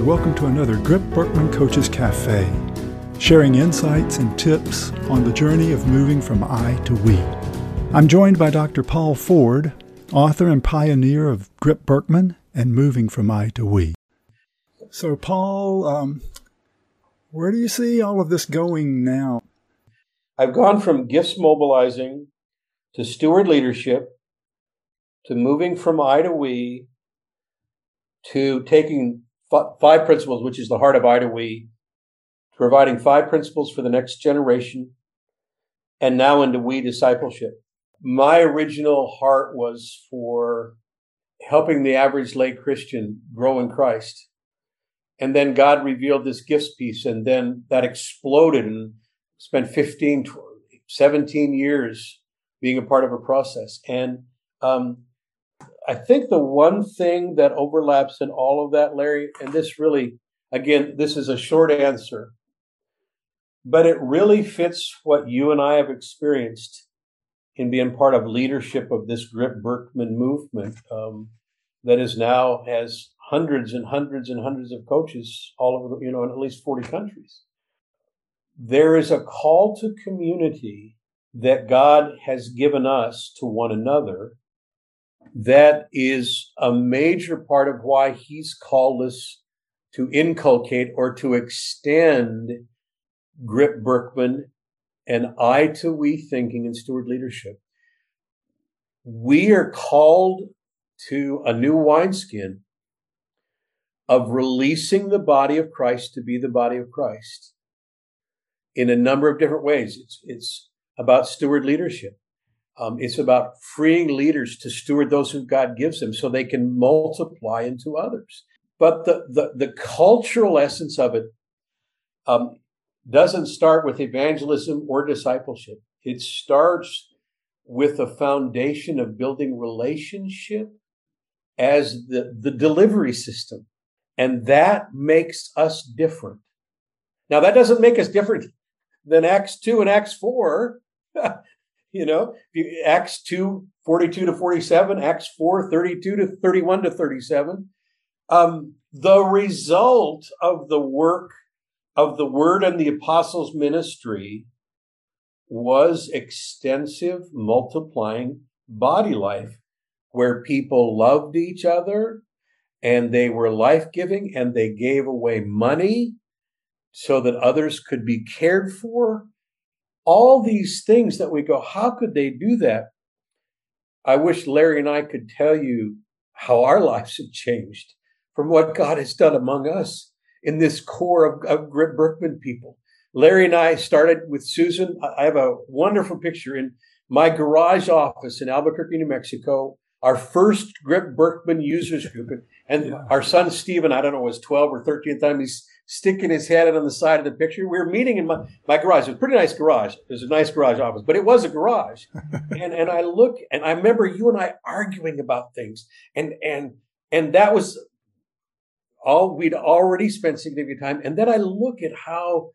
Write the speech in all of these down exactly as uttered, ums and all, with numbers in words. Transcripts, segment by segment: and welcome to another Grip Berkman Coaches Cafe, sharing insights and tips on the journey of moving from I to we. I'm joined by Doctor Paul Ford, author and pioneer of Grip Berkman and moving from I to we. So, Paul, um, where do you see all of this going now? I've gone from gifts mobilizing to steward leadership to moving from I to we to taking f- five principles, which is the heart of I to we, to providing five principles for the next generation, and now into we discipleship. My original heart was for helping the average lay Christian grow in Christ. And then God revealed this gifts piece, and then that exploded and spent fifteen, seventeen years being a part of a process. And um, I think the one thing that overlaps in all of that, Larry, and this really, again, this is a short answer, but it really fits what you and I have experienced in being part of leadership of this Grip Berkman movement um, that is now has hundreds and hundreds and hundreds of coaches all over, the, you know, in at least forty countries. There is a call to community that God has given us to one another that is a major part of why he's called us to inculcate or to extend Grip Berkman and I to we thinking and steward leadership. We are called to a new wineskin of releasing the body of Christ to be the body of Christ in a number of different ways. It's, it's about steward leadership. Um, it's about freeing leaders to steward those who God gives them so they can multiply into others. But the, the, the cultural essence of it um, doesn't start with evangelism or discipleship. It starts with a foundation of building relationship as the, the delivery system. And that makes us different. Now, that doesn't make us different than Acts two and Acts four. You know, Acts two, forty-two to forty-seven, Acts four, thirty-two to thirty-one to thirty-seven. Um, the result of the work of the Word and the Apostles' ministry was extensive, multiplying body life where people loved each other. And they were life-giving, and they gave away money so that others could be cared for. All these things that we go, how could they do that? I wish Larry and I could tell you how our lives have changed from what God has done among us in this core of, of Grip Berkman people. Larry and I started with Susan. I have a wonderful picture in my garage office in Albuquerque, New Mexico. Our first Grip Berkman users group. And our son, Stephen, I don't know, was twelve or thirteen time. He's sticking his head on the side of the picture. We were meeting in my, my garage. It was a pretty nice garage. It was a nice garage office, but it was a garage. and and I look, and I remember you and I arguing about things. And, and, and that was all we'd already spent significant time. And then I look at how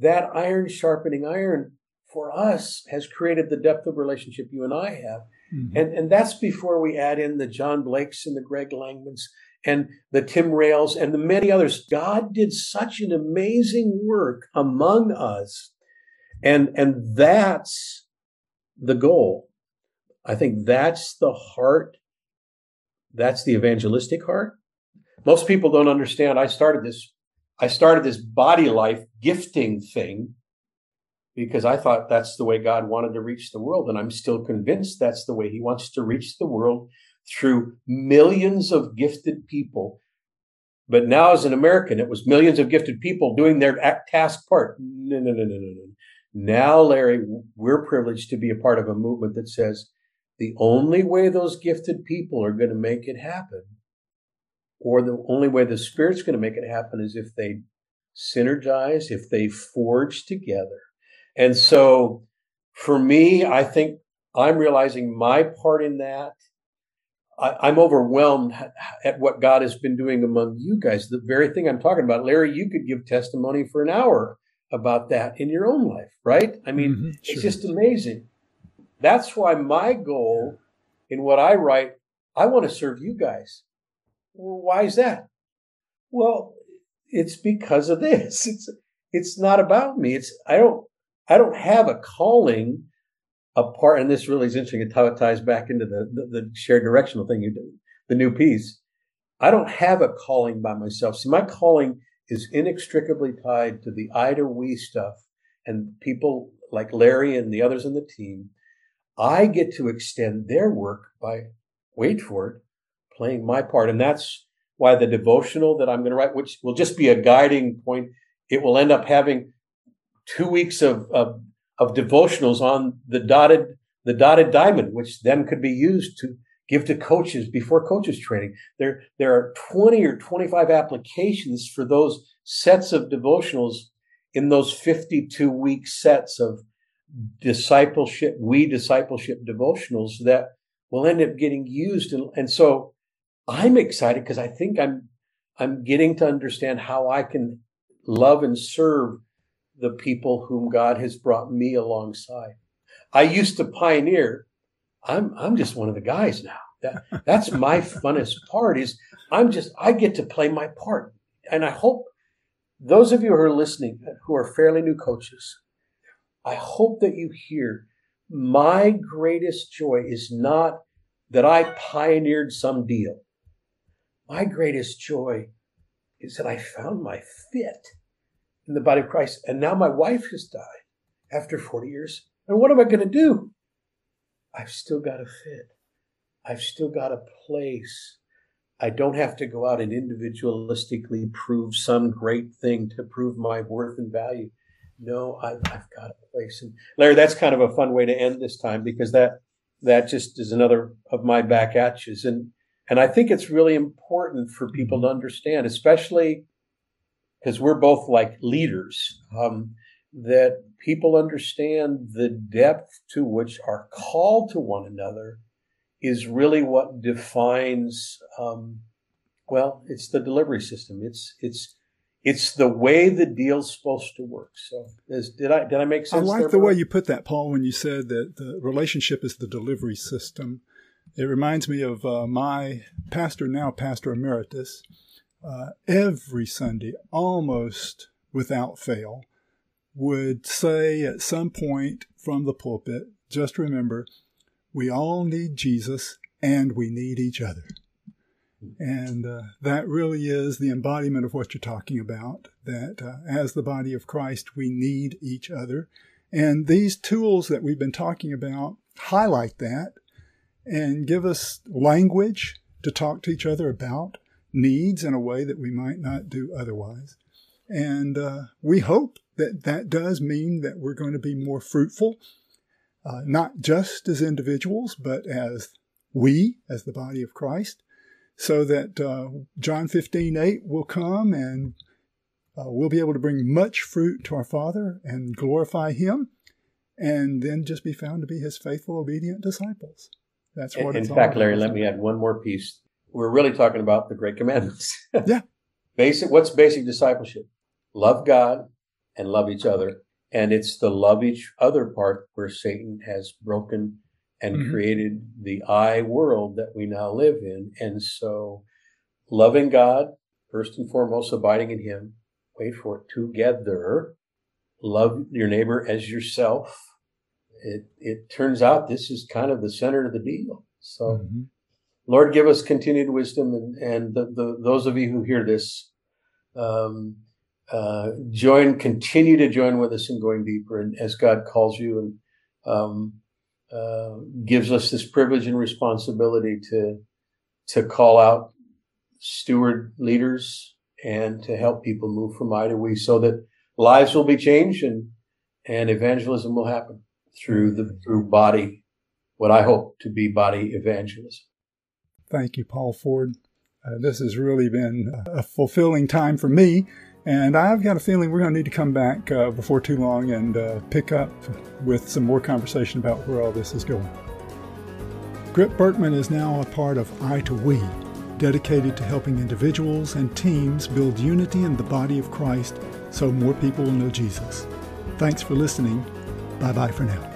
that iron sharpening iron for us has created the depth of relationship you and I have. Mm-hmm. And and that's before we add in the John Blakes and the Greg Langmans and the Tim Rails and the many others. God did such an amazing work among us. And, and that's the goal. I think that's the heart. That's the evangelistic heart. Most people don't understand. I started this, I started this body life gifting thing because I thought that's the way God wanted to reach the world. And I'm still convinced that's the way he wants to reach the world through millions of gifted people. But now as an American, it was millions of gifted people doing their task part. No, no, no, no, no, no. Now, Larry, we're privileged to be a part of a movement that says the only way those gifted people are going to make it happen, or the only way the Spirit's going to make it happen, is if they synergize, if they forge together. And so for me, I think I'm realizing my part in that. I, I'm overwhelmed at what God has been doing among you guys. The very thing I'm talking about, Larry, you could give testimony for an hour about that in your own life, right? I mean, mm-hmm, it's sure. Just amazing. That's why my goal in what I write, I want to serve you guys. Well, why is that? Well, it's because of this. It's it's not about me. It's I don't I don't have a calling apart. And this really is interesting. It ties back into the, the, the shared directional thing you do, the new piece. I don't have a calling by myself. See, my calling is inextricably tied to the I to we stuff and people like Larry and the others on the team. I get to extend their work by, wait for it, playing my part. And that's why the devotional that I'm going to write, which will just be a guiding point, it will end up having two weeks of of, of devotionals on the dotted the dotted diamond, which then could be used to give to coaches before coaches training. There, there are twenty or twenty-five applications for those sets of devotionals in those fifty-two week sets of discipleship, we discipleship devotionals that will end up getting used. And, and so I'm excited because I think I'm, I'm getting to understand how I can love and serve the people whom God has brought me alongside. I used to pioneer. I'm, I'm just one of the guys now. That, that's my funnest part is I'm just, I get to play my part. And I hope those of you who are listening, who are fairly new coaches, I hope that you hear my greatest joy is not that I pioneered some deal. My greatest joy is that I found my fit in the body of Christ. And now my wife has died after forty years. And what am I going to do? I've still got a fit. I've still got a place. I don't have to go out and individualistically prove some great thing to prove my worth and value. No, I've, I've got a place. And Larry, that's kind of a fun way to end this time, because that that just is another of my back atches. And, and I think it's really important for people to understand, especially because we're both like leaders, um, that people understand the depth to which our call to one another is really what defines, um, well, it's the delivery system. It's it's it's the way the deal's supposed to work. So is, did I did I make sense? I like there, the Paul? Way you put that, Paul, when you said that the relationship is the delivery system. It reminds me of uh, my pastor now, Pastor Emeritus. Uh, every Sunday, almost without fail, would say at some point from the pulpit, just remember, we all need Jesus and we need each other. And uh, that really is the embodiment of what you're talking about, that uh, as the body of Christ, we need each other. And these tools that we've been talking about highlight that and give us language to talk to each other about needs in a way that we might not do otherwise. And uh, we hope that that does mean that we're going to be more fruitful, uh, not just as individuals, but as we, as the body of Christ, so that uh, John fifteen eight will come and uh, we'll be able to bring much fruit to our Father and glorify Him, and then just be found to be His faithful, obedient disciples. That's what in, it's in all fact, about. Larry, let me add one more piece. We're really talking about the Great Commandments. Yeah. Basic. What's basic discipleship? Love God and love each other. And it's the love each other part where Satan has broken and mm-hmm. created the I world that we now live in. And so loving God, first and foremost, abiding in Him, wait for it, together, love your neighbor as yourself. It, it turns out this is kind of the center of the deal. So mm-hmm. Lord, give us continued wisdom. And, and the, the, those of you who hear this, um, Uh, join, continue to join with us in going deeper, and as God calls you and um, uh, gives us this privilege and responsibility to to call out, steward leaders, and to help people move from I to we, so that lives will be changed and and evangelism will happen through the through body, what I hope to be body evangelism. Thank you, Paul Ford. Uh, this has really been a fulfilling time for me. And I've got a feeling we're going to need to come back uh, before too long and uh, pick up with some more conversation about where all this is going. Grip Berkman is now a part of I to We, dedicated to helping individuals and teams build unity in the body of Christ so more people will know Jesus. Thanks for listening. Bye-bye for now.